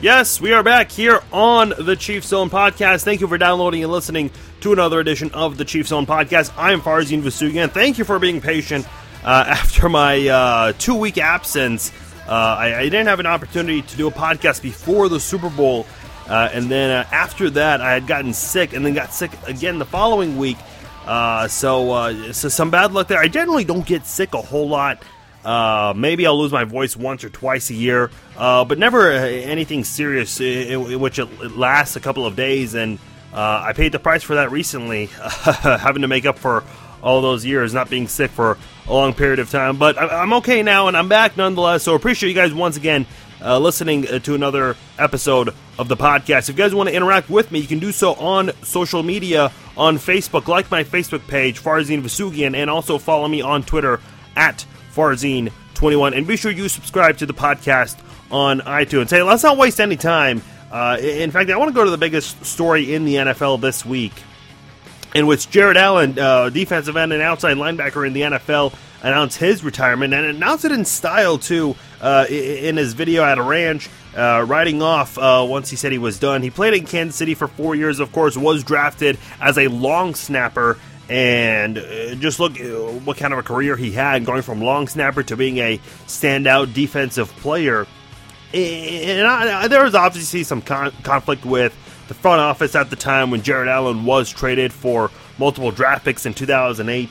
Yes, we are back here on the Chiefs Zone Podcast. Thank you for downloading and listening to another edition of the Chiefs Zone Podcast. I am Farzin Vasoughian. Thank you for being patient after my 2-week absence. I didn't have an opportunity to do a podcast before the Super Bowl, and then after that, I had gotten sick, and then got sick again the following week. So some bad luck there. I generally don't get sick a whole lot. Maybe I'll lose my voice once or twice a year, but never anything serious in which it lasts a couple of days, and I paid the price for that recently, having to make up for all those years not being sick for a long period of time. But I'm okay now, and I'm back nonetheless, so appreciate you guys once again listening to another episode of the podcast. If you guys want to interact with me, you can do so on social media, on Facebook. Like my Facebook page, Farzin Vasoughian, and also follow me on Twitter at Farzin21, and be sure you subscribe to the podcast on iTunes. Hey, let's not waste any time. In fact, I want to go to the biggest story in the NFL this week, in which Jared Allen, defensive end and outside linebacker in the NFL, announced his retirement, and announced it in style, too, in his video at a ranch, riding off once he said he was done. He played in Kansas City for 4 years, of course, was drafted as a long snapper, and just look what kind of a career he had, going from long snapper to being a standout defensive player. And there was obviously some conflict with the front office at the time when Jared Allen was traded for multiple draft picks in 2008.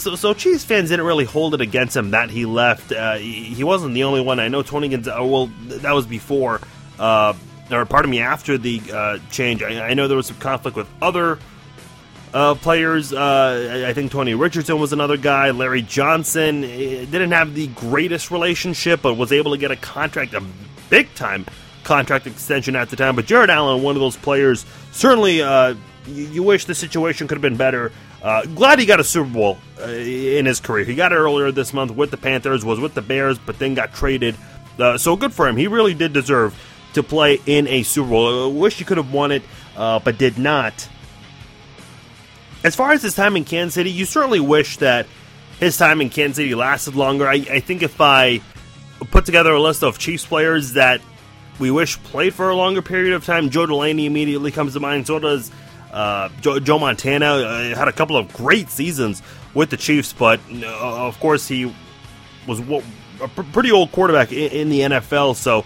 So Chiefs fans didn't really hold it against him that he left. He wasn't the only one. I know Tony Gonzalez, well, that was before, or pardon me, after the change. I know there was some conflict with other players. I think Tony Richardson was another guy. Larry Johnson didn't have the greatest relationship, but was able to get a contract, a big-time contract extension at the time. But Jared Allen, one of those players, certainly you wish the situation could have been better. Glad he got a Super Bowl in his career. He got it earlier this month with the Panthers, was with the Bears, but then got traded. So good for him. He really did deserve to play in a Super Bowl. I wish he could have won it, but did not. As far as his time in Kansas City, you certainly wish that his time in Kansas City lasted longer. I think if I put together a list of Chiefs players that we wish played for a longer period of time, Joe Delaney immediately comes to mind. So does Joe Montana. Had a couple of great seasons with the Chiefs, but of course he was a pretty old quarterback in the NFL, so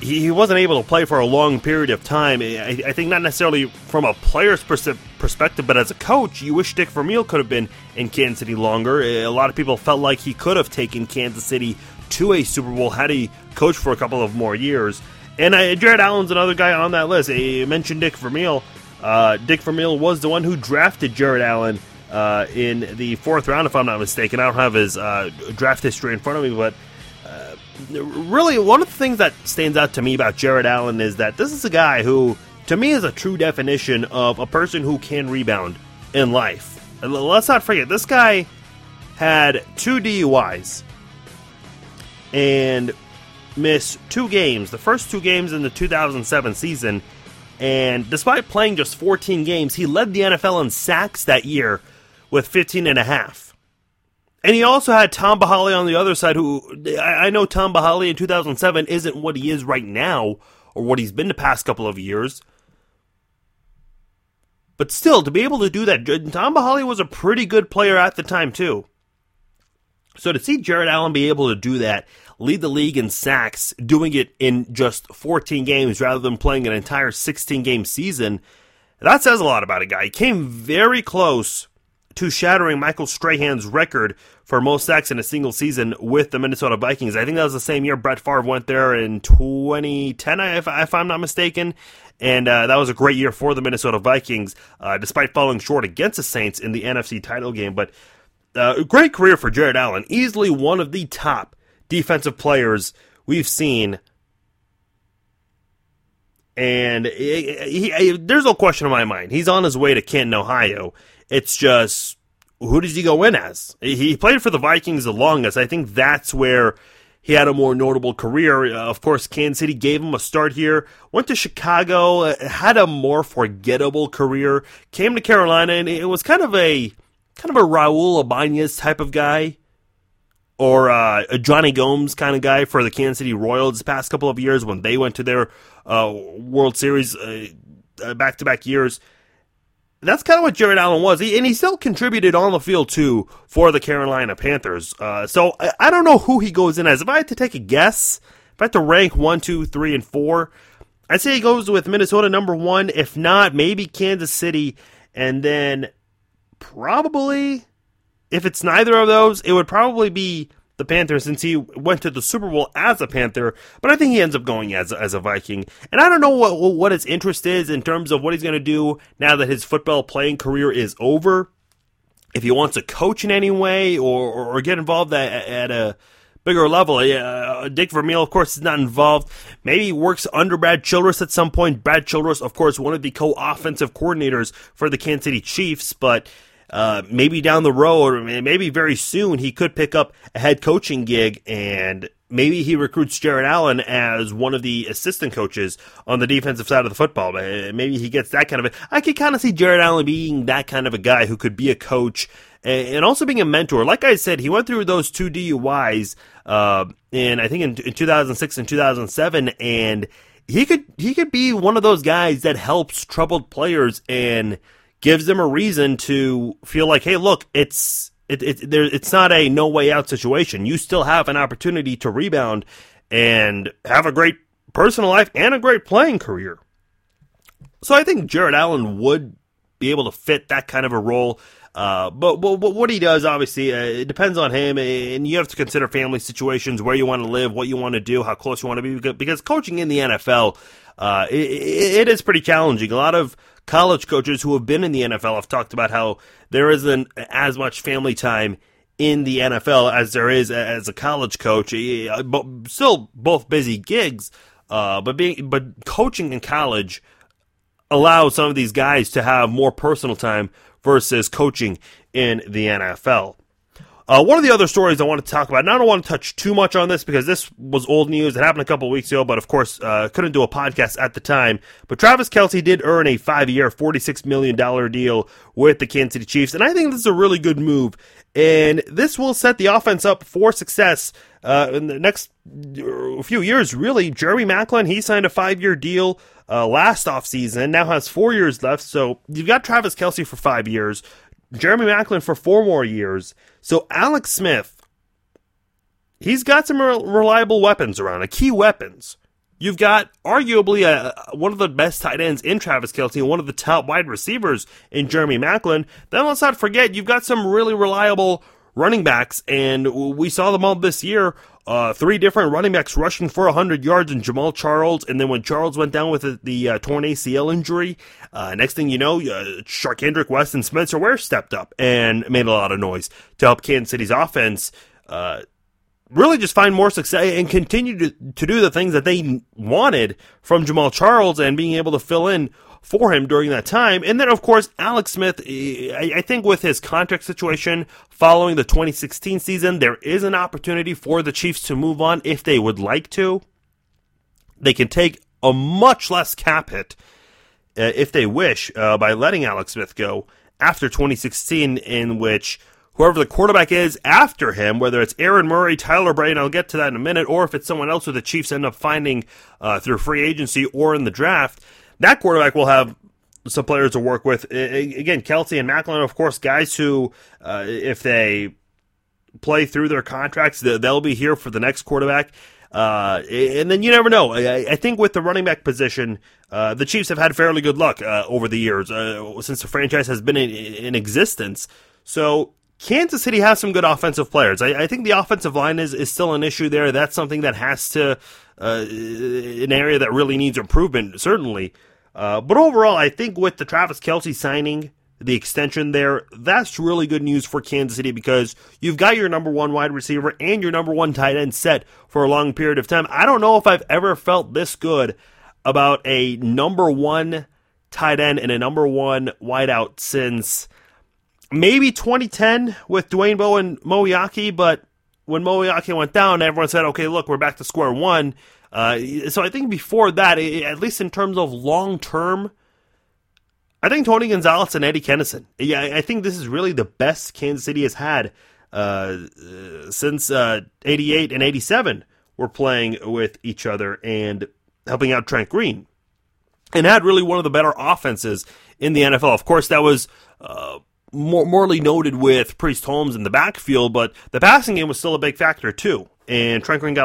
he wasn't able to play for a long period of time. I think not necessarily from a player's perspective, but as a coach, you wish Dick Vermeil could have been in Kansas City longer. A lot of people felt like he could have taken Kansas City to a Super Bowl had he coached for a couple of more years. And Jared Allen's another guy on that list. I mentioned Dick Vermeil. Dick Vermeil was the one who drafted Jared Allen in the fourth round, if I'm not mistaken. I don't have his draft history in front of me, but really, one of the things that stands out to me about Jared Allen is that this is a guy who, to me, is a true definition of a person who can rebound in life. And let's not forget, this guy had 2 DUIs and missed 2 games, the first 2 games in the 2007 season, and despite playing just 14 games, he led the NFL in sacks that year with 15.5. And he also had Tamba Hali on the other side, who I know Tamba Hali in 2007 isn't what he is right now, or what he's been the past couple of years. But still, to be able to do that, Tamba Hali was a pretty good player at the time, too. So to see Jared Allen be able to do that, lead the league in sacks, doing it in just 14 games rather than playing an entire 16-game season, that says a lot about a guy. He came very close to shattering Michael Strahan's record for most sacks in a single season with the Minnesota Vikings. I think that was the same year Brett Favre went there in 2010, if I'm not mistaken. And that was a great year for the Minnesota Vikings, despite falling short against the Saints in the NFC title game. But a great career for Jared Allen. Easily one of the top defensive players we've seen. And there's no question in my mind. He's on his way to Canton, Ohio. It's just, who does he go in as? He played for the Vikings the longest. I think that's where he had a more notable career. Of course, Kansas City gave him a start here. Went to Chicago, had a more forgettable career. Came to Carolina, and it was kind of a Raul Ibanez type of guy. or a Johnny Gomes kind of guy for the Kansas City Royals the past couple of years when they went to their World Series back-to-back years. That's kind of what Jared Allen was, and he still contributed on the field, too, for the Carolina Panthers. So I don't know who he goes in as. If I had to take a guess, if I had to rank 1, 2, 3, and 4, I'd say he goes with Minnesota number 1. If not, maybe Kansas City, and then probably, if it's neither of those, it would probably be the Panthers since he went to the Super Bowl as a Panther, but I think he ends up going as a Viking. And I don't know what his interest is in terms of what he's going to do now that his football playing career is over. If he wants to coach in any way or get involved at a bigger level. Dick Vermeil, of course, is not involved. Maybe he works under Brad Childress at some point. Brad Childress, of course, one of the co-offensive coordinators for the Kansas City Chiefs, but maybe down the road, or maybe very soon, he could pick up a head coaching gig, and maybe he recruits Jared Allen as one of the assistant coaches on the defensive side of the football. Maybe he gets that kind of I could kind of see Jared Allen being that kind of a guy who could be a coach and also being a mentor. Like I said, he went through those two DUIs in 2006 and 2007, and he could be one of those guys that helps troubled players and gives them a reason to feel like, hey, look, it's not a no way out situation. You still have an opportunity to rebound and have a great personal life and a great playing career. So I think Jared Allen would be able to fit that kind of a role. But what he does, obviously, it depends on him, and you have to consider family situations, where you want to live, what you want to do, how close you want to be, because coaching in the NFL, it is pretty challenging. A lot of college coaches who have been in the NFL have talked about how there isn't as much family time in the NFL as there is as a college coach. Still both busy gigs, but coaching in college allows some of these guys to have more personal time versus coaching in the NFL. One of the other stories I want to talk about, and I don't want to touch too much on this because this was old news. It happened a couple of weeks ago, but of course, couldn't do a podcast at the time. But Travis Kelce did earn a 5-year, $46 million deal with the Kansas City Chiefs, and I think this is a really good move. And this will set the offense up for success in the next few years, really. Jeremy Macklin, he signed a 5-year deal last offseason, now has 4 years left. So you've got Travis Kelce for 5 years. Jeremy Macklin for 4 more years. So Alex Smith, he's got some reliable weapons around, key weapons. You've got arguably one of the best tight ends in Travis Kelce and one of the top wide receivers in Jeremy Macklin. Then let's not forget, you've got some really reliable running backs, and we saw them all this year. 3 different running backs rushing for 100 yards in Jamaal Charles, and then when Charles went down with the torn ACL injury, next thing you know, Charcandrick West and Spencer Ware stepped up and made a lot of noise to help Kansas City's offense really just find more success and continue to do the things that they wanted from Jamaal Charles and being able to fill in for him during that time. And then, of course, Alex Smith, I think with his contract situation following the 2016 season, there is an opportunity for the Chiefs to move on if they would like to. They can take a much less cap hit if they wish by letting Alex Smith go after 2016, in which whoever the quarterback is after him, whether it's Aaron Murray, Tyler Bray, and I'll get to that in a minute, or if it's someone else who the Chiefs end up finding through free agency or in the draft, that quarterback will have some players to work with. Again, Kelce and Macklin, of course, guys who, if they play through their contracts, they'll be here for the next quarterback. And then you never know. I think with the running back position, the Chiefs have had fairly good luck over the years since the franchise has been in existence. So Kansas City has some good offensive players. I think the offensive line is still an issue there. That's something that has to an area that really needs improvement, certainly. But overall, I think with the Travis Kelce signing, the extension there, that's really good news for Kansas City because you've got your number one wide receiver and your number one tight end set for a long period of time. I don't know if I've ever felt this good about a number one tight end and a number one wideout since maybe 2010 with Dwayne Bowe and Moiaki, but when Moiaki went down, everyone said, okay, look, we're back to square one. So I think before that, at least in terms of long-term, I think Tony Gonzalez and Eddie Kenneson. Yeah, I think this is really the best Kansas City has had since 88 and 87 were playing with each other and helping out Trent Green, and had really one of the better offenses in the NFL. Of course, that was morely noted with Priest Holmes in the backfield, but the passing game was still a big factor too. And Trent Green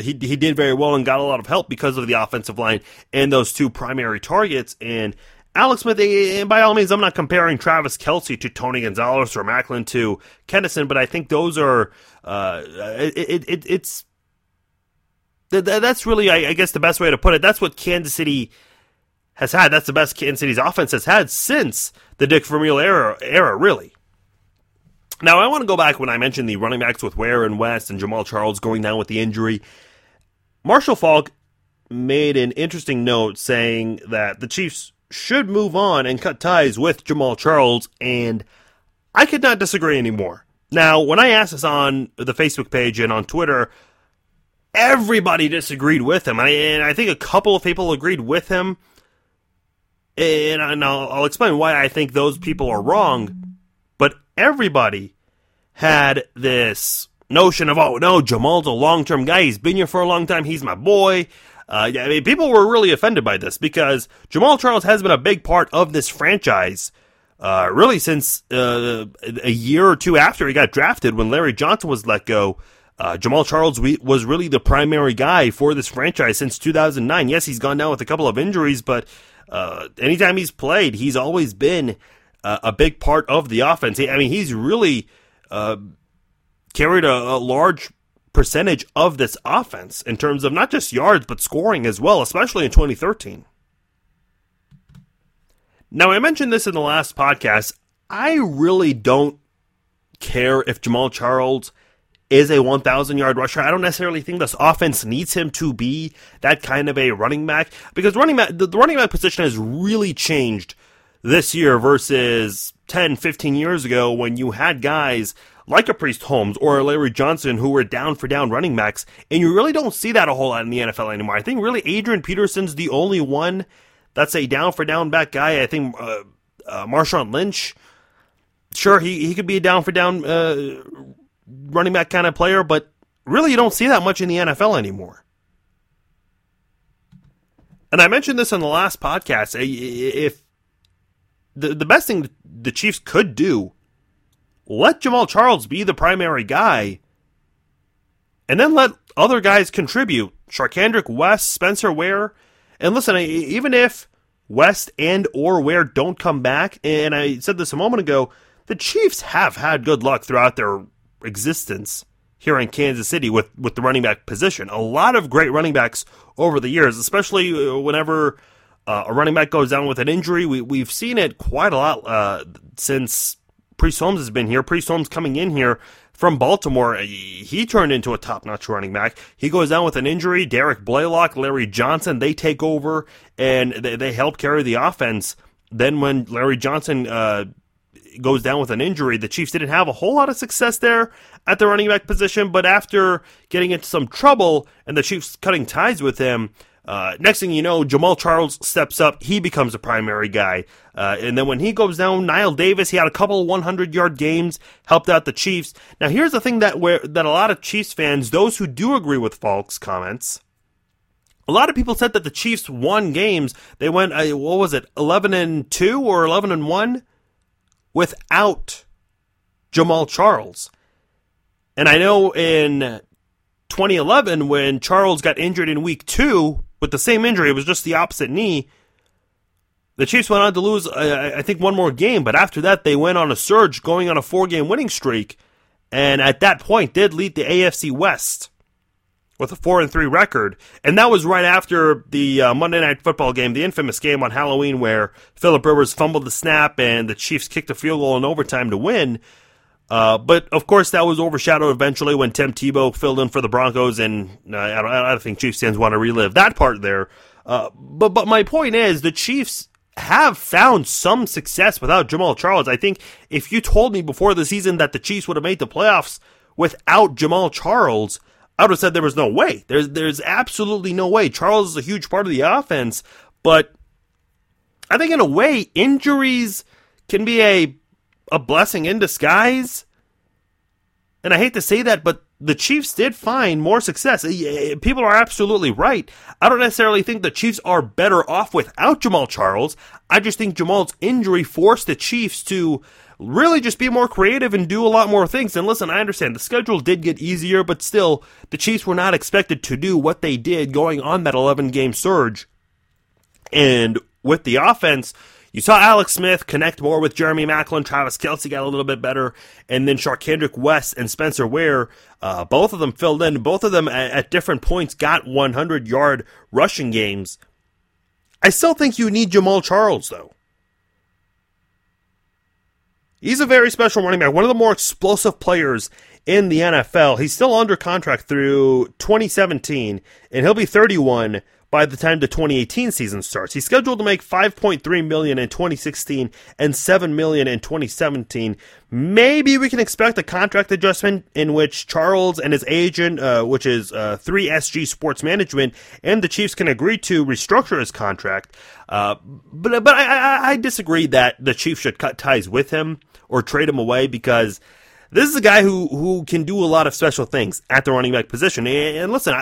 he did very well and got a lot of help because of the offensive line and those two primary targets. And Alex Smith, and by all means, I'm not comparing Travis Kelce to Tony Gonzalez or Macklin to Kennison, but I think those are that's really, I guess, the best way to put it. That's what Kansas City has had. That's the best Kansas City's offense has had since the Dick Vermeil era, really. Now, I want to go back when I mentioned the running backs with Ware and West and Jamaal Charles going down with the injury. Marshall Falk made an interesting note saying that the Chiefs should move on and cut ties with Jamaal Charles, and I could not disagree anymore. Now, when I asked this on the Facebook page and on Twitter, everybody disagreed with him, and I think a couple of people agreed with him, and I'll explain why I think those people are wrong. Everybody had this notion of, oh, no, Jamal's a long-term guy. He's been here for a long time. He's my boy. People were really offended by this because Jamaal Charles has been a big part of this franchise really since a year or two after he got drafted when Larry Johnson was let go. Jamaal Charles was really the primary guy for this franchise since 2009. Yes, he's gone down with a couple of injuries, but anytime he's played, he's always been a big part of the offense. I mean, he's really carried a large percentage of this offense in terms of not just yards, but scoring as well, especially in 2013. Now, I mentioned this in the last podcast. I really don't care if Jamaal Charles is a 1,000-yard rusher. I don't necessarily think this offense needs him to be that kind of a running back, because the running back position has really changed this year versus 10, 15 years ago when you had guys like a Priest Holmes or a Larry Johnson who were down-for-down running backs, and you really don't see that a whole lot in the NFL anymore. I think really Adrian Peterson's the only one that's a down-for-down back guy. I think Marshawn Lynch, sure, he could be a down-for-down running back kind of player, but really you don't see that much in the NFL anymore. And I mentioned this in the last podcast. If the best thing the Chiefs could do, let Jamaal Charles be the primary guy, and then let other guys contribute. Charcandrick West, Spencer Ware, and listen, even if West and or Ware don't come back, and I said this a moment ago, the Chiefs have had good luck throughout their existence here in Kansas City with the running back position. A lot of great running backs over the years, especially whenever a running back goes down with an injury. We've seen it quite a lot since Priest Holmes has been here. Priest Holmes coming in here from Baltimore, he turned into a top-notch running back. He goes down with an injury. Derek Blaylock, Larry Johnson, they take over, and they help carry the offense. Then when Larry Johnson goes down with an injury, the Chiefs didn't have a whole lot of success there at the running back position, but after getting into some trouble and the Chiefs cutting ties with him, next thing you know, Jamaal Charles steps up. He becomes the primary guy. And then when he goes down, Nile Davis, he had a couple of 100-yard games, helped out the Chiefs. Now, here's the thing that a lot of Chiefs fans, those who do agree with Falk's comments, a lot of people said that the Chiefs won games. They went, 11-2 or 11-1 without Jamaal Charles. And I know in 2011, when Charles got injured in week 2, with the same injury, it was just the opposite knee, the Chiefs went on to lose, I think, one more game. But after that, they went on a surge, going on a 4-game winning streak. And at that point, did lead the AFC West with a 4-3 record. And that was right after the Monday Night Football game, the infamous game on Halloween, where Phillip Rivers fumbled the snap and the Chiefs kicked a field goal in overtime to win. But, of course, that was overshadowed eventually when Tim Tebow filled in for the Broncos, and I don't think Chiefs fans want to relive that part there. But my point is, the Chiefs have found some success without Jamaal Charles. I think if you told me before the season that the Chiefs would have made the playoffs without Jamaal Charles, I would have said there was no way. There's absolutely no way. Charles is a huge part of the offense, but I think in a way, injuries can be a blessing in disguise. And I hate to say that, but the Chiefs did find more success. People are absolutely right. I don't necessarily think the Chiefs are better off without Jamaal Charles. I just think Jamal's injury forced the Chiefs to really just be more creative and do a lot more things. And listen, I understand the schedule did get easier, but still, the Chiefs were not expected to do what they did going on that 11-game surge. And with the offense, you saw Alex Smith connect more with Jeremy Macklin, Travis Kelce got a little bit better, and then Charcandrick West and Spencer Ware, both of them filled in. Both of them at different points got 100-yard rushing games. I still think you need Jamaal Charles, though. He's a very special running back, one of the more explosive players in the NFL. He's still under contract through 2017, and he'll be 31 by the time the 2018 season starts. He's scheduled to make $5.3 million in 2016 and $7 million in 2017. Maybe we can expect a contract adjustment in which Charles and his agent, which is 3SG Sports Management, and the Chiefs can agree to restructure his contract. But I disagree that the Chiefs should cut ties with him or trade him away, because this is a guy who can do a lot of special things at the running back position. And listen,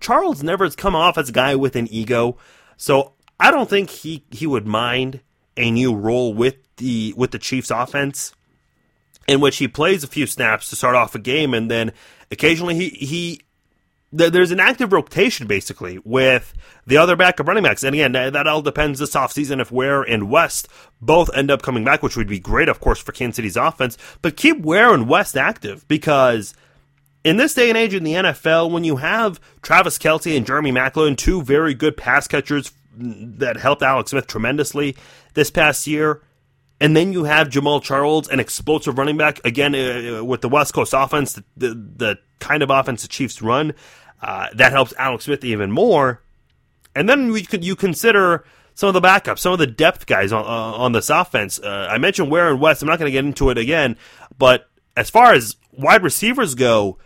Charles never has come off as a guy with an ego, so I don't think he would mind a new role with the Chiefs offense, in which he plays a few snaps to start off a game, and then occasionally there's an active rotation, basically, with the other backup running backs. And again, that all depends this offseason if Ware and West both end up coming back, which would be great, of course, for Kansas City's offense. But keep Ware and West active, because in this day and age in the NFL, when you have Travis Kelce and Jeremy Macklin, two very good pass catchers that helped Alex Smith tremendously this past year, and then you have Jamaal Charles, an explosive running back, again, with the West Coast offense, the kind of offense the Chiefs run, that helps Alex Smith even more. And then you consider some of the backups, some of the depth guys on this offense. I mentioned Ware and West. I'm not going to get into it again, but as far as wide receivers go,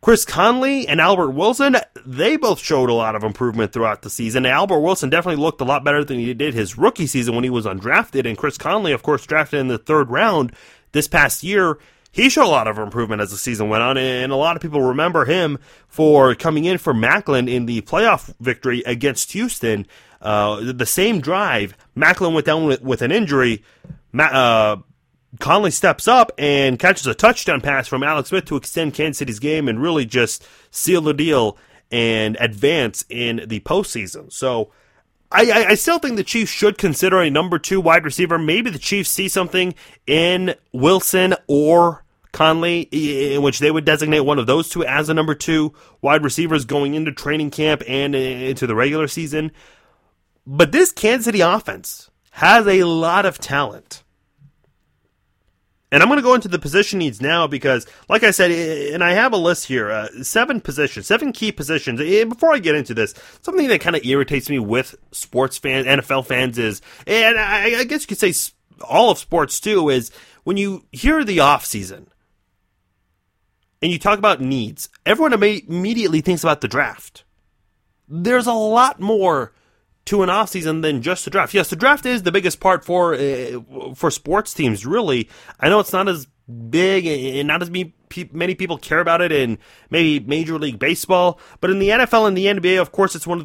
Chris Conley and Albert Wilson, they both showed a lot of improvement throughout the season. Albert Wilson definitely looked a lot better than he did his rookie season when he was undrafted. And Chris Conley, of course, drafted in the third round this past year, he showed a lot of improvement as the season went on. And a lot of people remember him for coming in for Macklin in the playoff victory against Houston. The same drive, Macklin went down with an injury. Conley steps up and catches a touchdown pass from Alex Smith to extend Kansas City's game and really just seal the deal and advance in the postseason. So I still think the Chiefs should consider a number two wide receiver. Maybe the Chiefs see something in Wilson or Conley, in which they would designate one of those two as the number two wide receivers going into training camp and into the regular season. But this Kansas City offense has a lot of talent. And I'm going to go into the position needs now because, like I said, and I have a list here, seven key positions. Before I get into this, something that kind of irritates me with sports fans, NFL fans is, and I guess you could say all of sports too, is when you hear the offseason and you talk about needs, everyone immediately thinks about the draft. There's a lot more to an offseason than just the draft. Yes, the draft is the biggest part for sports teams, really. I know it's not as big and not as many people care about it in maybe Major League Baseball, but in the NFL and the NBA, of course, it's one of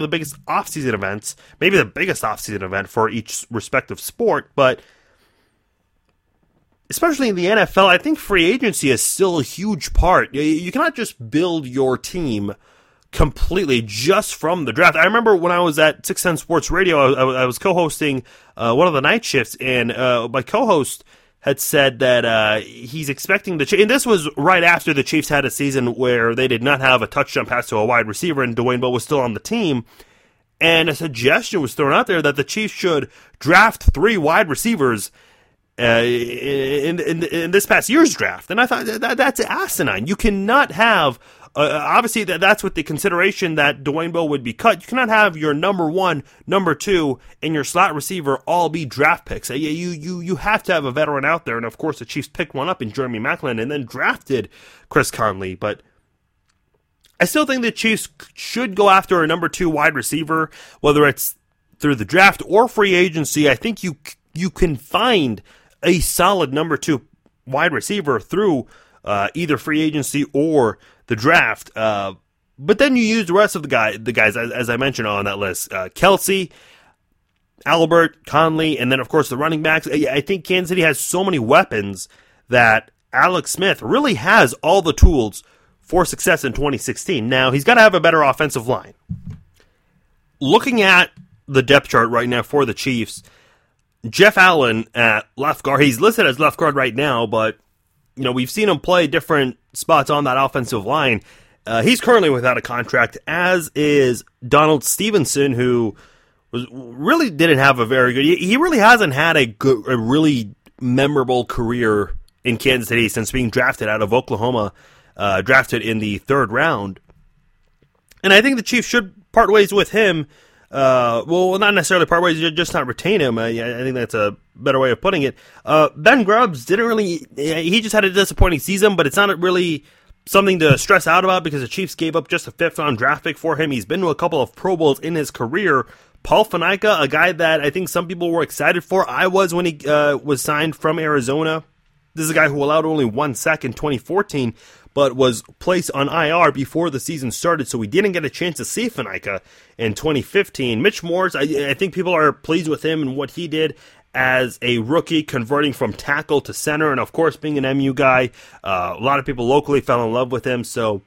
the biggest offseason events, maybe the biggest offseason event for each respective sport, but especially in the NFL, I think free agency is still a huge part. You cannot just build your team completely just from the draft. I remember when I was at 610 Sports Radio, I was co-hosting one of the night shifts, and my co-host had said that he's expecting the Chiefs, and this was right after the Chiefs had a season where they did not have a touchdown pass to a wide receiver, and Dwayne Bowe was still on the team, and a suggestion was thrown out there that the Chiefs should draft three wide receivers in this past year's draft. And I thought, that's asinine. You cannot have obviously, that's with the consideration that Dwayne Bowe would be cut. You cannot have your number one, number two, and your slot receiver all be draft picks. You have to have a veteran out there, and of course the Chiefs picked one up in Jeremy Macklin and then drafted Chris Conley. But I still think the Chiefs should go after a number two wide receiver, whether it's through the draft or free agency. I think you can find a solid number two wide receiver through either free agency or the draft. But then you use the rest of the guys, as I mentioned on that list, Kelce, Albert, Conley, and then, of course, the running backs. I think Kansas City has so many weapons that Alex Smith really has all the tools for success in 2016. Now, he's got to have a better offensive line. Looking at the depth chart right now for the Chiefs, Jeff Allen at left guard. He's listed as left guard right now, but you know we've seen him play different spots on that offensive line. He's currently without a contract, as is Donald Stevenson, who really didn't have a very good... He really hasn't had a really memorable career in Kansas City since being drafted out of Oklahoma, drafted in the third round. And I think the Chiefs should part ways with him. Well, not necessarily part ways, just not retain him. I think that's a better way of putting it. Ben Grubbs didn't really... He just had a disappointing season, but it's not really something to stress out about because the Chiefs gave up just a fifth-round draft pick for him. He's been to a couple of Pro Bowls in his career. Paul Fenaica, a guy that I think some people were excited for. I was when he was signed from Arizona. This is a guy who allowed only 1 sack in 2014, but was placed on IR before the season started, so we didn't get a chance to see Fenaica in 2015. Mitch Morse, I think people are pleased with him and what he did as a rookie, converting from tackle to center, and of course being an MU guy. A lot of people locally fell in love with him, so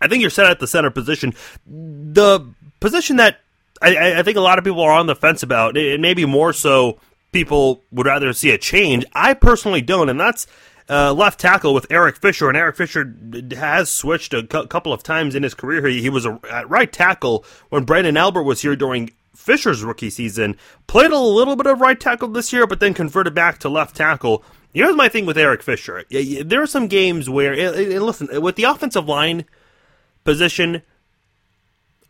I think you're set at the center position. The position that I think a lot of people are on the fence about, and maybe more so people would rather see a change. I personally don't, and that's left tackle with Eric Fisher, and Eric Fisher has switched a couple of times in his career. He was at right tackle when Brandon Albert was here during Fisher's rookie season, played a little bit of right tackle this year, but then converted back to left tackle. Here's my thing with Eric Fisher. There are some games where, and listen, with the offensive line position,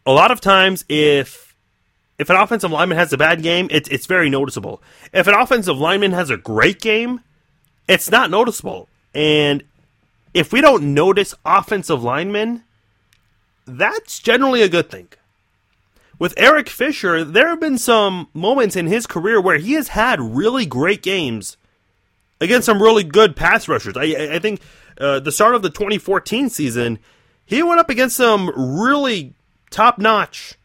a lot of times if an offensive lineman has a bad game, it's very noticeable. If an offensive lineman has a great game, it's not noticeable. And if we don't notice offensive linemen, that's generally a good thing. With Eric Fisher, there have been some moments in his career where he has had really great games against some really good pass rushers. I think the start of the 2014 season, he went up against some really top-notch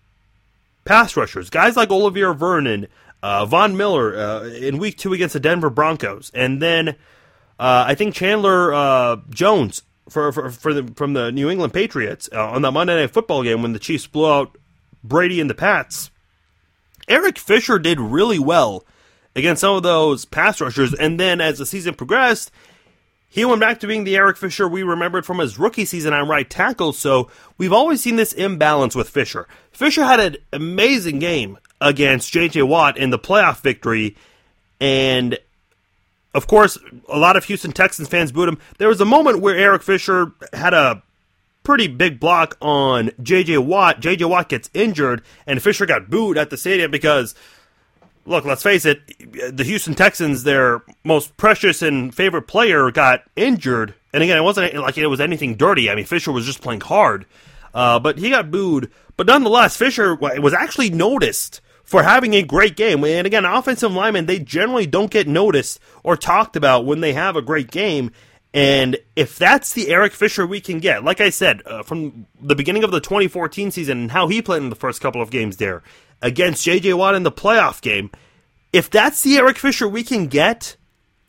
pass rushers, guys like Olivier Vernon, Von Miller in Week 2 against the Denver Broncos, and then I think Chandler Jones from the New England Patriots on that Monday Night Football game when the Chiefs blew out Brady and the Pats. Eric Fisher did really well against some of those pass rushers, and then as the season progressed, he went back to being the Eric Fisher we remembered from his rookie season on right tackle, so we've always seen this imbalance with Fisher. Fisher had an amazing game against J.J. Watt in the playoff victory, and of course, a lot of Houston Texans fans booed him. There was a moment where Eric Fisher had a pretty big block on J.J. Watt. J.J. Watt gets injured, and Fisher got booed at the stadium because, look, let's face it, the Houston Texans, their most precious and favorite player, got injured. And again, it wasn't like it was anything dirty. I mean, Fisher was just playing hard. But he got booed. But nonetheless, Fisher was actually noticed for having a great game. And again, offensive linemen, they generally don't get noticed or talked about when they have a great game. And if that's the Eric Fisher we can get, like I said, from the beginning of the 2014 season and how he played in the first couple of games there against J.J. Watt in the playoff game, if that's the Eric Fisher we can get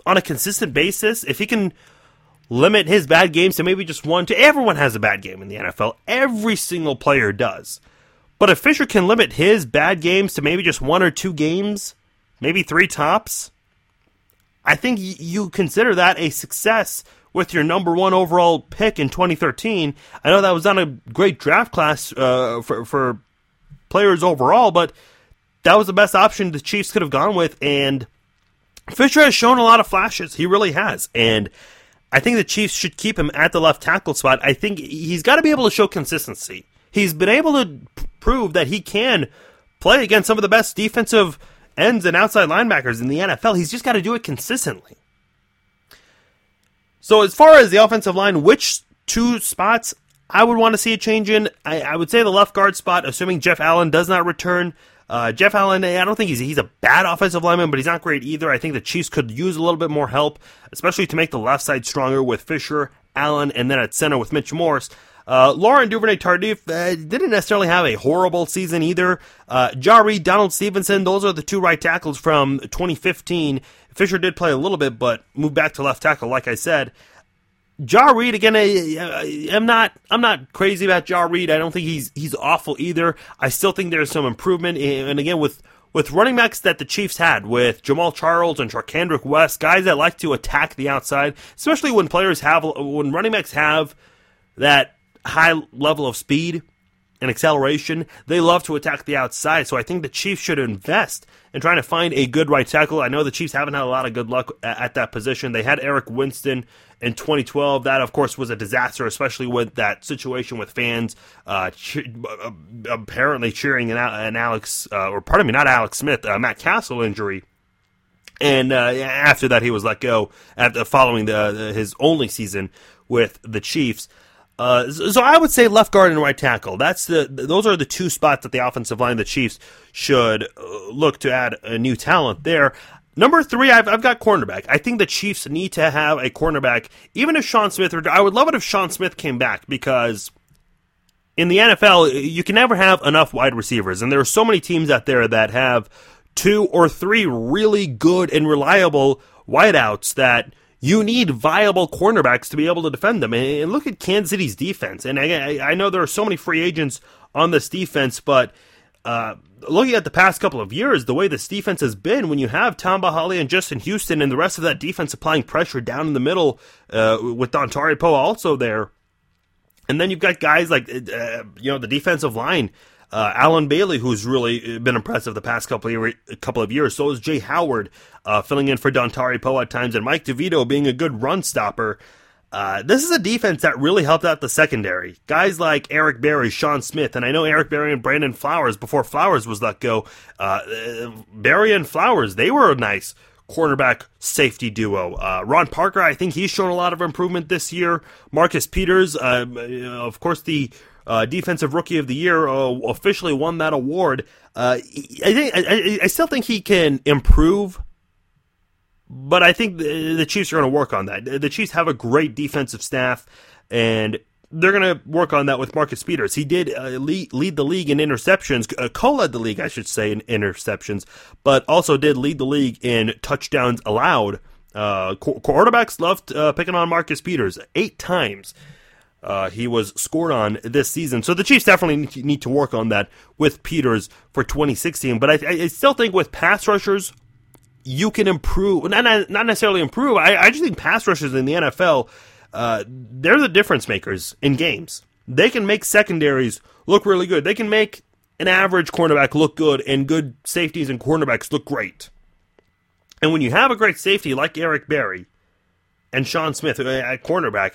on a consistent basis, if he can limit his bad games to maybe just one to... Everyone has a bad game in the NFL. Every single player does. But if Fisher can limit his bad games to maybe just one or two games, maybe three tops, I think you consider that a success with your number one overall pick in 2013. I know that was not a great draft class for players overall, but that was the best option the Chiefs could have gone with, and Fisher has shown a lot of flashes. He really has, and I think the Chiefs should keep him at the left tackle spot. I think he's got to be able to show consistency. He's been able to prove that he can play against some of the best defensive ends and outside linebackers in the NFL. He's just got to do it consistently. So as far as the offensive line, which two spots I would want to see a change in. I would say the left guard spot, assuming Jeff Allen does not return. Jeff Allen, I don't think he's a bad offensive lineman, but he's not great either. I think the Chiefs could use a little bit more help, especially to make the left side stronger with Fisher, Allen, and then at center with Mitch Morse. Laurent Duvernay-Tardif didn't necessarily have a horrible season either. Ja Reed, Donald Stevenson, those are the two right tackles from 2015. Fisher did play a little bit, but moved back to left tackle, like I said. Ja Reed, again, I'm not crazy about Ja Reed. I don't think he's awful either. I still think there's some improvement. And again, with running backs that the Chiefs had, with Jamaal Charles and Charcandrick West, guys that like to attack the outside, especially when running backs have that high level of speed and acceleration, they love to attack the outside. So I think the Chiefs should invest in trying to find a good right tackle. I know the Chiefs haven't had a lot of good luck at that position. They had Eric Winston in 2012. That, of course, was a disaster, especially with that situation with fans apparently cheering an Matt Castle injury. And after that, he was let go following his only season with the Chiefs. So I would say left guard and right tackle. Those are the two spots that the offensive line, the Chiefs, should look to add a new talent there. Number three, I've got cornerback. I think the Chiefs need to have a cornerback. Even if Sean Smith, I would love it if Sean Smith came back, because in the NFL, you can never have enough wide receivers. And there are so many teams out there that have two or three really good and reliable wideouts that you need viable cornerbacks to be able to defend them. And look at Kansas City's defense. And I know there are so many free agents on this defense, but looking at the past couple of years, the way this defense has been, when you have Tamba Hali and Justin Houston and the rest of that defense applying pressure down in the middle with Dontari Poe also there, and then you've got guys like the defensive line, Alan Bailey, who's really been impressive the past couple of years. So is Jay Howard filling in for Dontari Poe at times, and Mike DeVito being a good run stopper. This is a defense that really helped out the secondary. Guys like Eric Berry, Sean Smith, and I know Eric Berry and Brandon Flowers, before Flowers was let go, Berry and Flowers, they were a nice cornerback safety duo. Ron Parker, I think he's shown a lot of improvement this year. Marcus Peters, of course, the Defensive Rookie of the Year, officially won that award. I still think he can improve, but I think the Chiefs are going to work on that. The Chiefs have a great defensive staff, and they're going to work on that with Marcus Peters. He did lead the league in interceptions, co-led the league, I should say, in interceptions, but also did lead the league in touchdowns allowed. Quarterbacks loved picking on Marcus Peters 8 times. He was scored on this season. So the Chiefs definitely need to work on that with Peters for 2016. But I still think with pass rushers, you can improve. Not necessarily improve. I just think pass rushers in the NFL, they're the difference makers in games. They can make secondaries look really good. They can make an average cornerback look good, and good safeties and cornerbacks look great. And when you have a great safety like Eric Berry and Sean Smith at cornerback,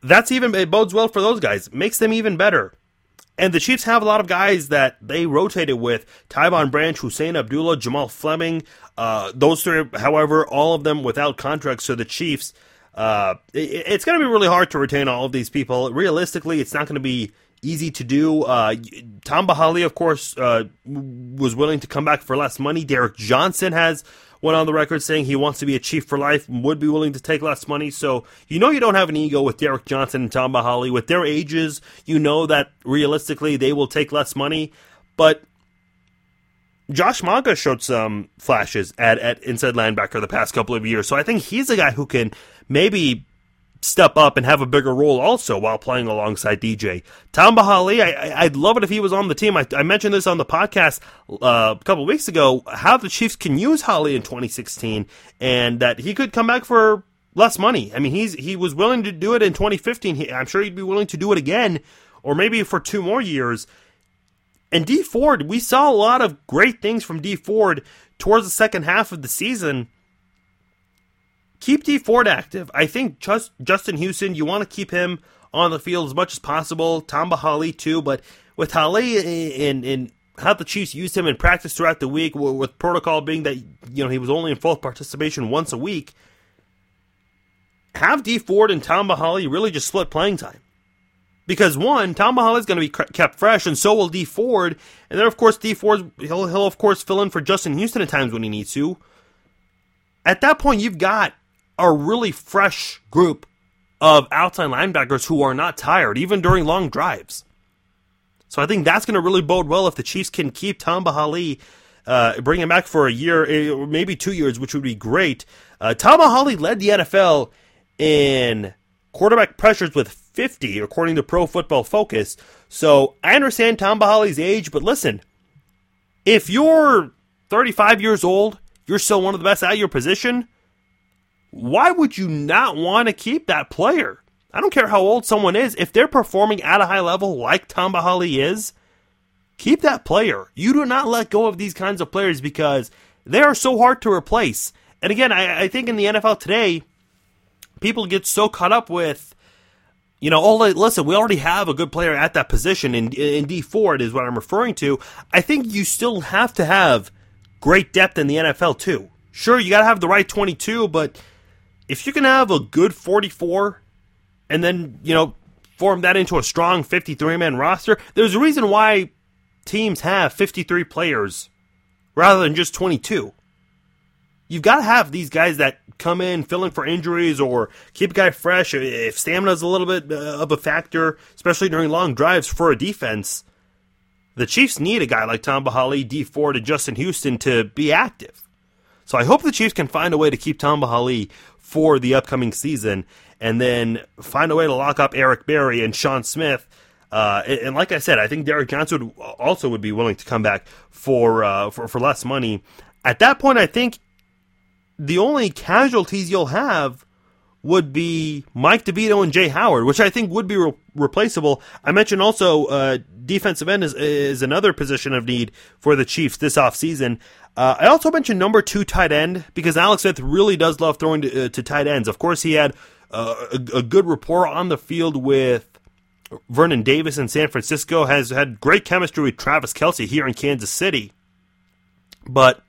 it bodes well for those guys. Makes them even better. And the Chiefs have a lot of guys that they rotated with. Tyvon Branch, Hussein Abdullah, Jamal Fleming. Those three, however, all of them without contracts. So the Chiefs, it's going to be really hard to retain all of these people. Realistically, it's not going to be easy to do. Tamba Hali, of course, was willing to come back for less money. Derek Johnson went on the record saying he wants to be a Chief for life and would be willing to take less money. So you don't have an ego with Derek Johnson and Tamba Hali. With their ages, you know that realistically they will take less money. But Josh Maga showed some flashes at inside linebacker the past couple of years. So I think he's a guy who can maybe step up and have a bigger role also while playing alongside DJ. Tamba Hali, I'd love it if he was on the team. I mentioned this on the podcast a couple weeks ago, how the Chiefs can use Hali in 2016, and that he could come back for less money. I mean, he was willing to do it in 2015. I'm sure he'd be willing to do it again, or maybe for 2 more years. And Dee Ford, we saw a lot of great things from Dee Ford towards the second half of the season. Keep Dee Ford active. I think Justin Houston, you want to keep him on the field as much as possible. Tamba Hali too, but with Hali and how the Chiefs used him in practice throughout the week, with protocol being that he was only in full participation once a week, have Dee Ford and Tamba Hali really just split playing time. Because one, Tamba Hali is going to be kept fresh, and so will Dee Ford. And then, of course, Dee Ford, he'll of course fill in for Justin Houston at times when he needs to. At that point, you've got a really fresh group of outside linebackers who are not tired, even during long drives. So I think that's going to really bode well if the Chiefs can keep Tamba Hali, bring him back for a year, or maybe 2 years, which would be great. Tamba Hali led the NFL in quarterback pressures with 50, according to Pro Football Focus. So I understand Tamba Hali's age, but listen, if you're 35 years old, you're still one of the best at your position, why would you not want to keep that player? I don't care how old someone is. If they're performing at a high level like Tamba Hali is, keep that player. You do not let go of these kinds of players because they are so hard to replace. And again, I think in the NFL today, people get so caught up with, you know, oh, listen, we already have a good player at that position, and Dee Ford is what I'm referring to. I think you still have to have great depth in the NFL too. Sure, you got to have the right 22, but if you can have a good 44 and then, you know, form that into a strong 53-man roster, there's a reason why teams have 53 players rather than just 22. You've got to have these guys that come in filling for injuries or keep a guy fresh. If stamina is a little bit of a factor, especially during long drives for a defense, the Chiefs need a guy like Tamba Hali, Dee Ford, and Justin Houston to be active. So I hope the Chiefs can find a way to keep Tamba Hali for the upcoming season and then find a way to lock up Eric Berry and Sean Smith. And like I said, I think Derek Johnson would be willing to come back for less money. At that point, I think the only casualties you'll have would be Mike DeVito and Jay Howard, which I think would be replaceable. I mentioned also defensive end is another position of need for the Chiefs this offseason. I also mentioned number 2 tight end because Alex Smith really does love throwing to tight ends. Of course, he had a good rapport on the field with Vernon Davis in San Francisco, has had great chemistry with Travis Kelce here in Kansas City. But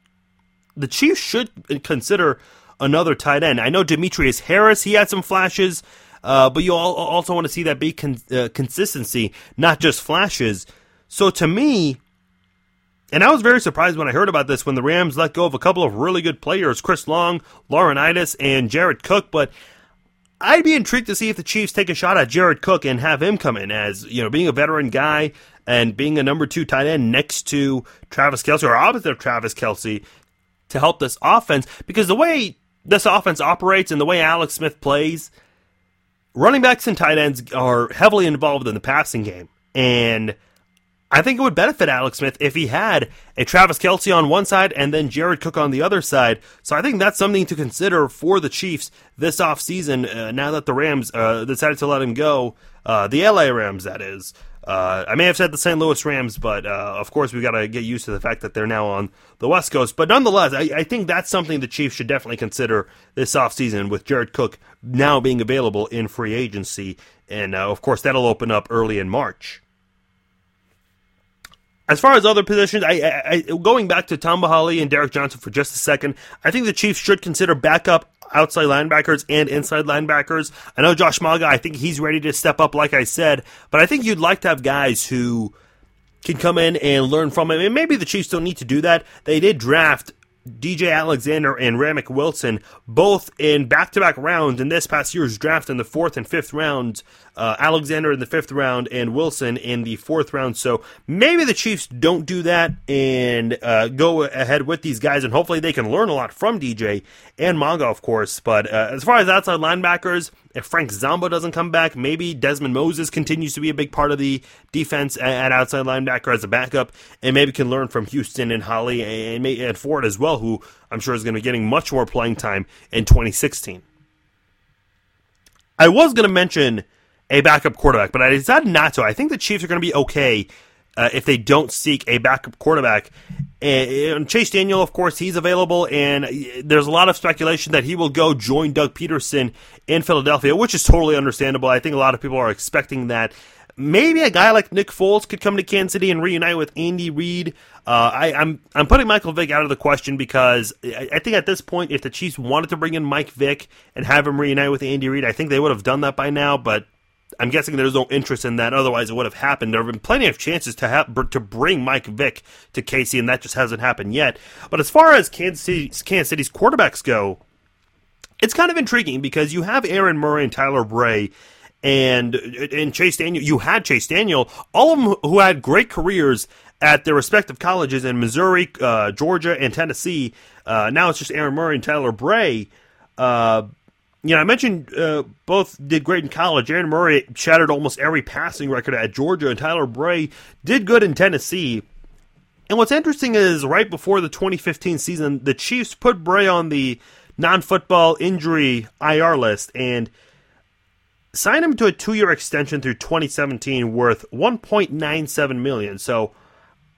the Chiefs should consider another tight end. I know Demetrius Harris, he had some flashes, but you also want to see that big consistency, not just flashes. So to me, and I was very surprised when I heard about this when the Rams let go of a couple of really good players, Chris Long, Laurinaitis, and Jared Cook, but I'd be intrigued to see if the Chiefs take a shot at Jared Cook and have him come in as, you know, being a veteran guy and being a number 2 tight end next to Travis Kelce or opposite of Travis Kelce to help this offense, because the way this offense operates and the way Alex Smith plays, running backs and tight ends are heavily involved in the passing game. And I think it would benefit Alex Smith if he had a Travis Kelce on one side and then Jared Cook on the other side. So I think that's something to consider for the Chiefs this offseason, now that the Rams decided to let him go. The LA Rams, that is. I may have said the St. Louis Rams, but of course we've got to get used to the fact that they're now on the West Coast. But nonetheless, I think that's something the Chiefs should definitely consider this offseason with Jared Cook now being available in free agency. And, of course, that'll open up early in March. As far as other positions, I going back to Tamba Hali and Derek Johnson for just a second, I think the Chiefs should consider backup outside linebackers and inside linebackers. I know Josh Maga, I think he's ready to step up, like I said, but I think you'd like to have guys who can come in and learn from him, and maybe the Chiefs don't need to do that. They did draft DJ Alexander and Ramick Wilson, both in back-to-back rounds in this past year's draft in the 4th and 5th rounds. Alexander in the 5th round and Wilson in the 4th round. So maybe the Chiefs don't do that and go ahead with these guys, and hopefully they can learn a lot from DJ and Maga, of course. But as far as outside linebackers, if Frank Zombo doesn't come back, maybe Desmond Moses continues to be a big part of the defense at outside linebacker as a backup, and maybe can learn from Houston and Hali and Ford as well, who I'm sure is going to be getting much more playing time in 2016. I was going to mention a backup quarterback, but I decided not to. I think the Chiefs are going to be okay if they don't seek a backup quarterback. And Chase Daniel, of course, he's available, and there's a lot of speculation that he will go join Doug Peterson in Philadelphia, which is totally understandable. I think a lot of people are expecting that. Maybe a guy like Nick Foles could come to Kansas City and reunite with Andy Reid. I'm putting Michael Vick out of the question because I think at this point, if the Chiefs wanted to bring in Mike Vick and have him reunite with Andy Reid, I think they would have done that by now, but I'm guessing there's no interest in that. Otherwise, it would have happened. There have been plenty of chances to bring Mike Vick to KC, and that just hasn't happened yet. But as far as Kansas City's quarterbacks go, it's kind of intriguing because you have Aaron Murray and Tyler Bray and Chase Daniel. You had Chase Daniel, all of them who had great careers at their respective colleges in Missouri, Georgia, and Tennessee. Now it's just Aaron Murray and Tyler Bray. I mentioned both did great in college. Aaron Murray shattered almost every passing record at Georgia, and Tyler Bray did good in Tennessee. And what's interesting is right before the 2015 season, the Chiefs put Bray on the non-football injury IR list and signed him to a 2-year extension through 2017 worth $1.97 million. So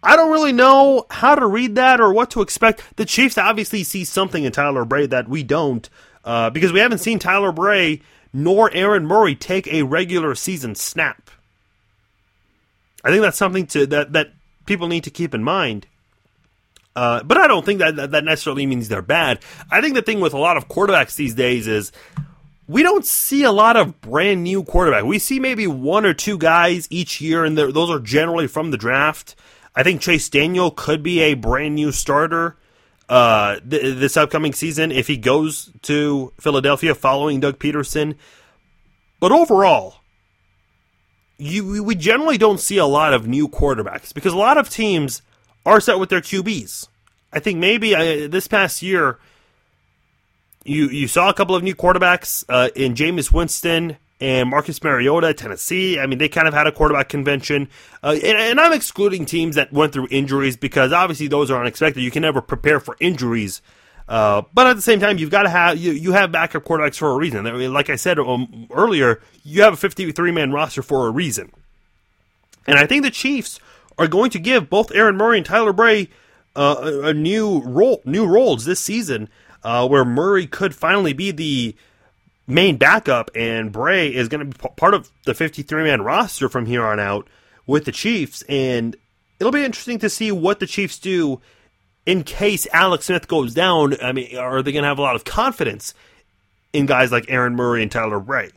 I don't really know how to read that or what to expect. The Chiefs obviously see something in Tyler Bray that we don't, because we haven't seen Tyler Bray nor Aaron Murray take a regular season snap. I think that's something that people need to keep in mind. But I don't think that necessarily means they're bad. I think the thing with a lot of quarterbacks these days is we don't see a lot of brand new quarterbacks. We see maybe one or two guys each year, and those are generally from the draft. I think Chase Daniel could be a brand new starter this upcoming season if he goes to Philadelphia following Doug Peterson. But overall, we generally don't see a lot of new quarterbacks because a lot of teams are set with their QBs. I think maybe this past year, you saw a couple of new quarterbacks in Jameis Winston and Marcus Mariota, Tennessee. I mean, they kind of had a quarterback convention. And I'm excluding teams that went through injuries because obviously those are unexpected. You can never prepare for injuries. But at the same time, you've got to have you have backup quarterbacks for a reason. I mean, like I said earlier, you have a 53-man roster for a reason. And I think the Chiefs are going to give both Aaron Murray and Tyler Bray a new roles this season, where Murray could finally be the main backup, and Bray is going to be part of the 53-man roster from here on out with the Chiefs. And it'll be interesting to see what the Chiefs do in case Alex Smith goes down. I mean, are they going to have a lot of confidence in guys like Aaron Murray and Tyler Bray?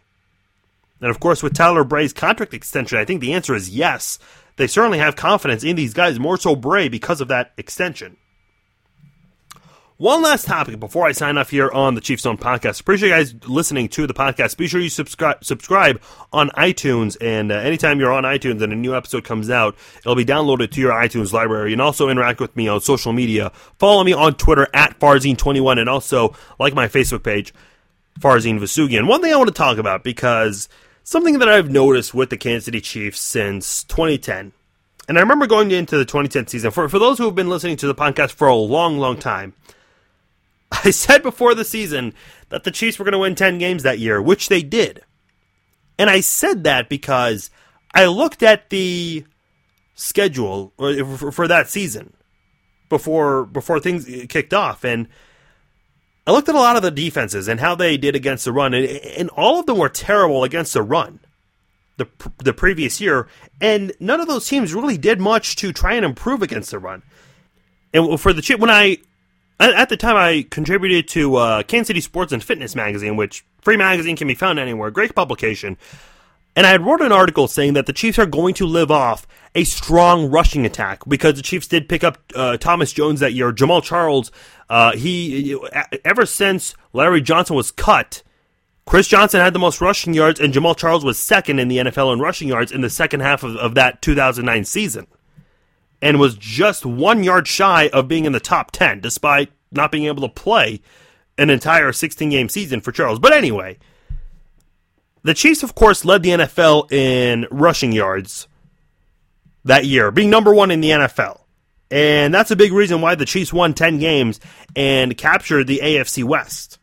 And, of course, with Tyler Bray's contract extension, I think the answer is yes. They certainly have confidence in these guys, more so Bray, because of that extension. One last topic before I sign off here on the Chiefs Zone podcast. Appreciate you guys listening to the podcast. Be sure you subscribe on iTunes, and anytime you're on iTunes and a new episode comes out, it'll be downloaded to your iTunes library. And also interact with me on social media. Follow me on Twitter at Farzin21, and also like my Facebook page, Farzin Vasoughian. One thing I want to talk about, because something that I've noticed with the Kansas City Chiefs since 2010, and I remember going into the 2010 season, for those who have been listening to the podcast for a long, long time, I said before the season that the Chiefs were going to win 10 games that year, which they did. And I said that because I looked at the schedule for that season before things kicked off, and I looked at a lot of the defenses and how they did against the run, and all of them were terrible against the run the previous year, and none of those teams really did much to try and improve against the run. And for the Chiefs, at the time I contributed to Kansas City Sports and Fitness magazine, which free magazine can be found anywhere, great publication, and I had wrote an article saying that the Chiefs are going to live off a strong rushing attack because the Chiefs did pick up Thomas Jones that year. Jamaal Charles, ever since Larry Johnson was cut, Chris Johnson had the most rushing yards, and Jamaal Charles was second in the NFL in rushing yards in the second half of that 2009 season, and was just 1 yard shy of being in the top 10, despite not being able to play an entire 16-game season for Charles. But anyway, the Chiefs, of course, led the NFL in rushing yards that year, being number one in the NFL. And that's a big reason why the Chiefs won 10 games and captured the AFC West.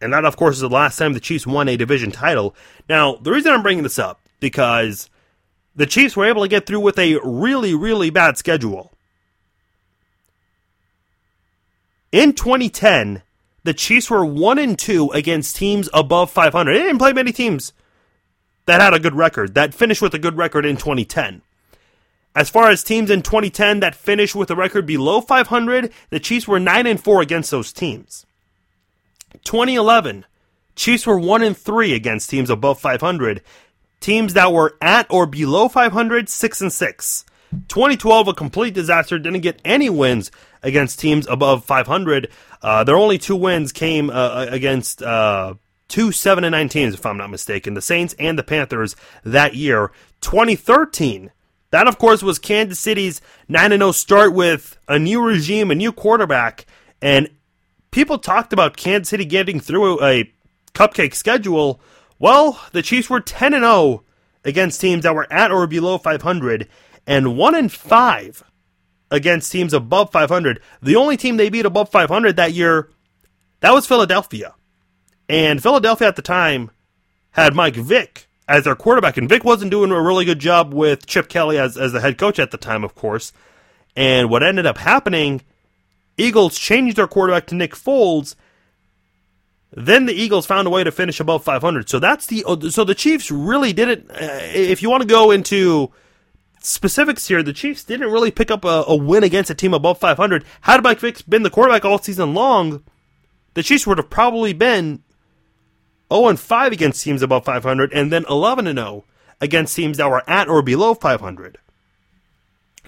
And that, of course, is the last time the Chiefs won a division title. Now, the reason I'm bringing this up, because the Chiefs were able to get through with a really, really bad schedule. In 2010... the Chiefs were 1-2 against teams above 500. They didn't play many teams that had a good record, that finished with a good record in 2010. As far as teams in 2010 that finished with a record below 500, the Chiefs were 9-4 against those teams. 2011, Chiefs were 1-3 against teams above 500. Teams that were at or below 500, 6-6. 2012, a complete disaster, didn't get any wins against teams above 500. Their only two wins came against two 7-9 teams, if I'm not mistaken, the Saints and the Panthers that year. 2013, that, of course, was Kansas City's 9-0 start with a new regime, a new quarterback, and people talked about Kansas City getting through a cupcake schedule. Well, the Chiefs were 10-0 against teams that were at or below 500, and 1-5 against teams above 500. The only team they beat above 500 that year, that was Philadelphia. And Philadelphia at the time had Mike Vick as their quarterback, and Vick wasn't doing a really good job with Chip Kelly as the head coach at the time, of course. And what ended up happening, Eagles changed their quarterback to Nick Foles. Then the Eagles found a way to finish above 500. So the Chiefs really didn't, if you want to go into specifics here, the Chiefs didn't really pick up a win against a team above 500. Had Mike Vick been the quarterback all season long, the Chiefs would have probably been 0-5 against teams above 500 and then 11-0 against teams that were at or below 500.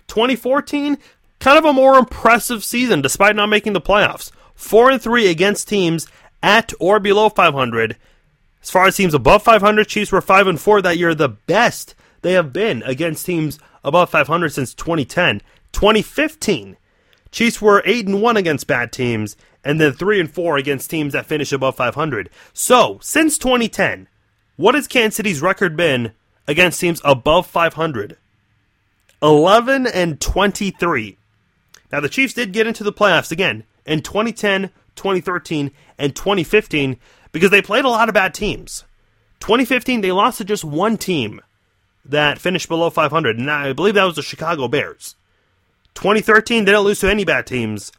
2014, kind of a more impressive season despite not making the playoffs. 4-3 against teams at or below 500. As far as teams above 500, Chiefs were 5-4 that year, the best they have been against teams above 500 since 2010. 2015, Chiefs were 8-1 against bad teams, and then 3-4 against teams that finish above 500. So, since 2010, what has Kansas City's record been against teams above 500? 11-23. Now, the Chiefs did get into the playoffs again in 2010, 2013, and 2015 because they played a lot of bad teams. 2015, they lost to just one team that finished below 500, and I believe that was the Chicago Bears. 2013, they didn't lose to any bad teams,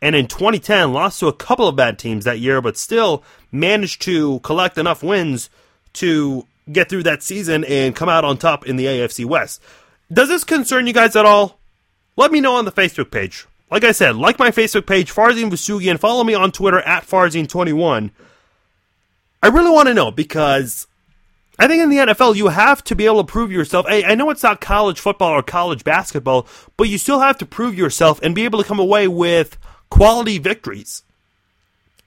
and in 2010, lost to a couple of bad teams that year, but still managed to collect enough wins to get through that season and come out on top in the AFC West. Does this concern you guys at all? Let me know on the Facebook page. Like I said, like my Facebook page, Farzin Vasoughian, follow me on Twitter at Farzin21. I really want to know because I think in the NFL, you have to be able to prove yourself. I know it's not college football or college basketball, but you still have to prove yourself and be able to come away with quality victories.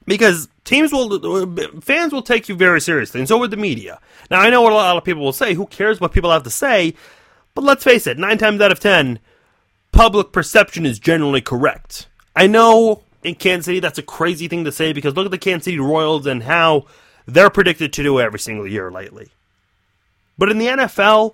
Because fans will take you very seriously, and so would the media. Now, I know what a lot of people will say. Who cares what people have to say? But let's face it, 9 times out of 10, public perception is generally correct. I know in Kansas City that's a crazy thing to say because look at the Kansas City Royals and how they're predicted to do every single year lately. But in the NFL,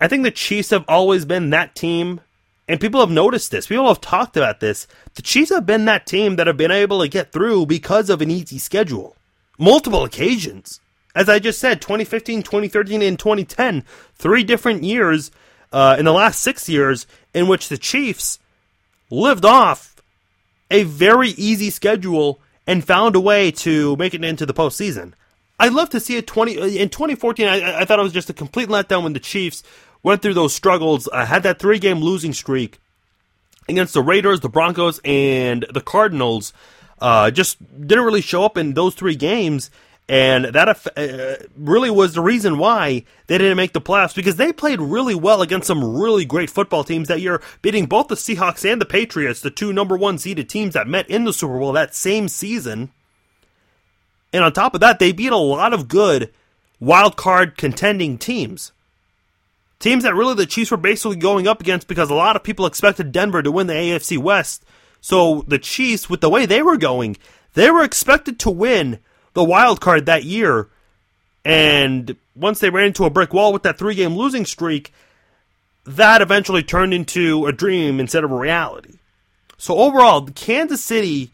I think the Chiefs have always been that team, and people have noticed this. People have talked about this. The Chiefs have been that team that have been able to get through because of an easy schedule. Multiple occasions. As I just said, 2015, 2013, and 2010, 3 different years in the last 6 years in which the Chiefs lived off a very easy schedule and found a way to make it into the postseason. I'd love to see in 2014, I thought it was just a complete letdown when the Chiefs went through those struggles, had that 3-game losing streak against the Raiders, the Broncos, and the Cardinals. Just didn't really show up in those 3 games, and that really was the reason why they didn't make the playoffs, because they played really well against some really great football teams that year, beating both the Seahawks and the Patriots, the 2 number 1 seeded teams that met in the Super Bowl that same season. And on top of that, they beat a lot of good wild card contending teams. Teams that really the Chiefs were basically going up against because a lot of people expected Denver to win the AFC West. So the Chiefs, with the way they were going, they were expected to win the wild card that year. And once they ran into a brick wall with that 3-game losing streak, that eventually turned into a dream instead of a reality. So overall, Kansas City,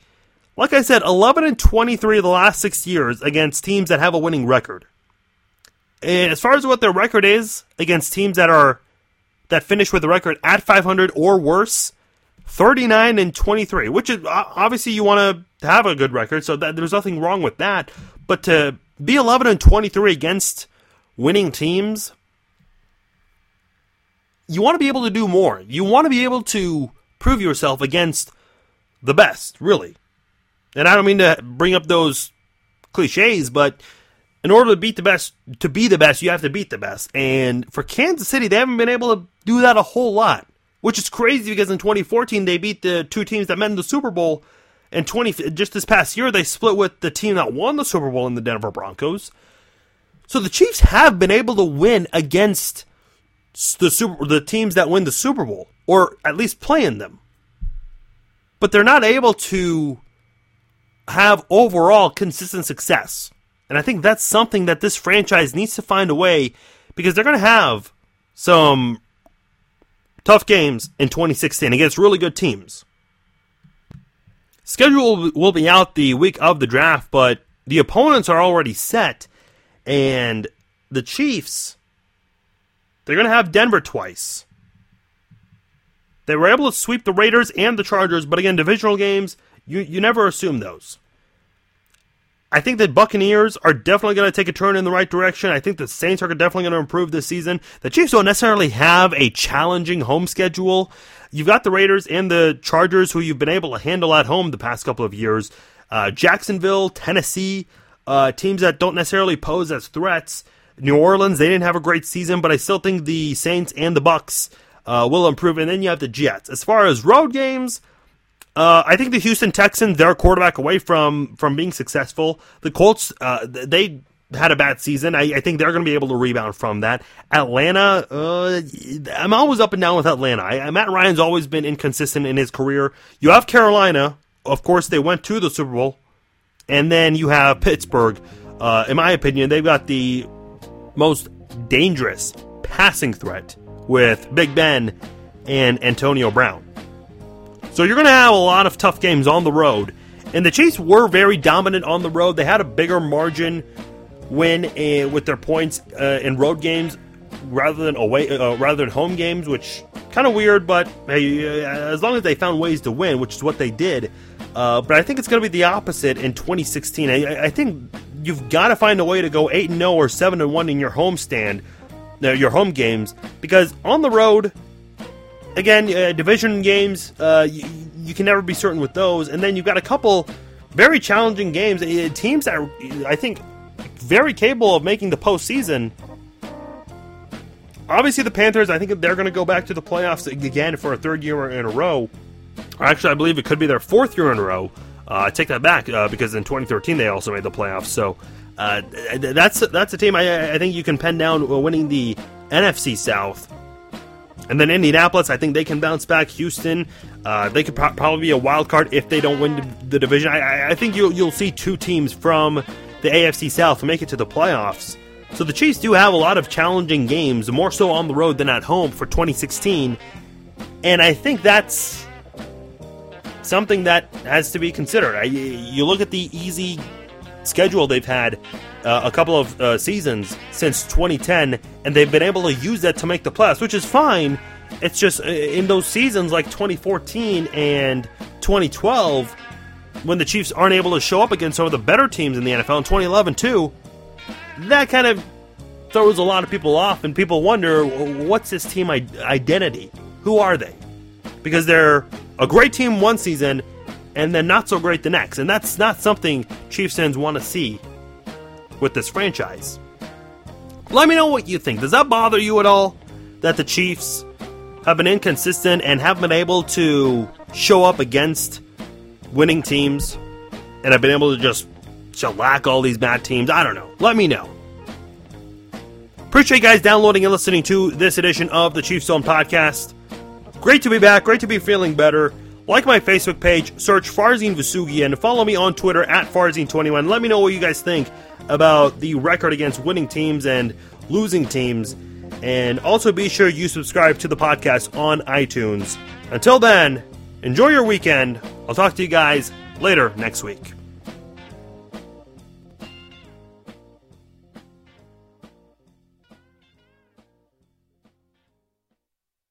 like I said, 11-23 the last 6 years against teams that have a winning record. And as far as what their record is against teams that finish with a record at 500 or worse, 39-23, which is obviously you want to have a good record, so that, there's nothing wrong with that. But to be 11-23 against winning teams, you want to be able to do more. You want to be able to prove yourself against the best, really. And I don't mean to bring up those cliches, but in order to beat the best, to be the best, you have to beat the best. And for Kansas City, they haven't been able to do that a whole lot, which is crazy because in 2014 they beat the two teams that met in the Super Bowl. And just this past year, they split with the team that won the Super Bowl in the Denver Broncos. So the Chiefs have been able to win against the teams that win the Super Bowl, or at least play in them. But they're not able to have overall consistent success. And I think that's something that this franchise needs to find a way, because they're going to have some tough games in 2016 against really good teams. Schedule will be out the week of the draft, but the opponents are already set. And the Chiefs, they're going to have Denver twice. They were able to sweep the Raiders and the Chargers, but again, divisional games, you never assume those. I think the Buccaneers are definitely going to take a turn in the right direction. I think the Saints are definitely going to improve this season. The Chiefs don't necessarily have a challenging home schedule. You've got the Raiders and the Chargers, who you've been able to handle at home the past couple of years. Jacksonville, Tennessee, teams that don't necessarily pose as threats. New Orleans, they didn't have a great season, but I still think the Saints and the Bucs will improve. And then you have the Jets. As far as road games, I think the Houston Texans, they're a quarterback away from being successful. The Colts, they had a bad season. I think they're going to be able to rebound from that. Atlanta, I'm always up and down with Atlanta. Matt Ryan's always been inconsistent in his career. You have Carolina. Of course, they went to the Super Bowl. And then you have Pittsburgh. In my opinion, they've got the most dangerous passing threat with Big Ben and Antonio Brown. So you're going to have a lot of tough games on the road. And the Chiefs were very dominant on the road. They had a bigger margin win with their points in road games rather than home games, which kind of weird, but hey, as long as they found ways to win, which is what they did. But I think it's going to be the opposite in 2016. I think you've got to find a way to go 8-0 or 7-1 in your your home games, because on the road, again, division games, you can never be certain with those. And then you've got a couple very challenging games, teams that are, I think, very capable of making the postseason. Obviously, the Panthers, I think they're going to go back to the playoffs again for a third year in a row. Actually, I believe it could be their fourth year in a row. I take that back because in 2013 they also made the playoffs. So that's a team I think you can pin down winning the NFC South. And then Indianapolis, I think they can bounce back. Houston, they could probably be a wild card if they don't win the division. I think you'll see two teams from the AFC South make it to the playoffs. So the Chiefs do have a lot of challenging games, more so on the road than at home for 2016. And I think that's something that has to be considered. You look at the easy schedule they've had a couple of seasons since 2010, and they've been able to use that to make the playoffs, which is fine. It's just in those seasons like 2014 and 2012, when the Chiefs aren't able to show up against some of the better teams in the NFL, in 2011 too, that kind of throws a lot of people off, and people wonder, what's this team identity? Who are they? Because they're a great team one season, and then not so great the next. And that's not something Chiefs fans want to see with this franchise. Let me know what you think. Does that bother you at all, that the Chiefs have been inconsistent and haven't been able to show up against winning teams, and have been able to just shellac all these bad teams? I don't know. Let me know. Appreciate you guys downloading and listening to this edition of the Chiefs Zone Podcast. Great to be back. Great to be feeling better. Like my Facebook page, search Farzin Vasoughian. Follow me on Twitter at Farzin21. Let me know what you guys think about the record against winning teams and losing teams. And also be sure you subscribe to the podcast on iTunes. Until then, enjoy your weekend. I'll talk to you guys later next week.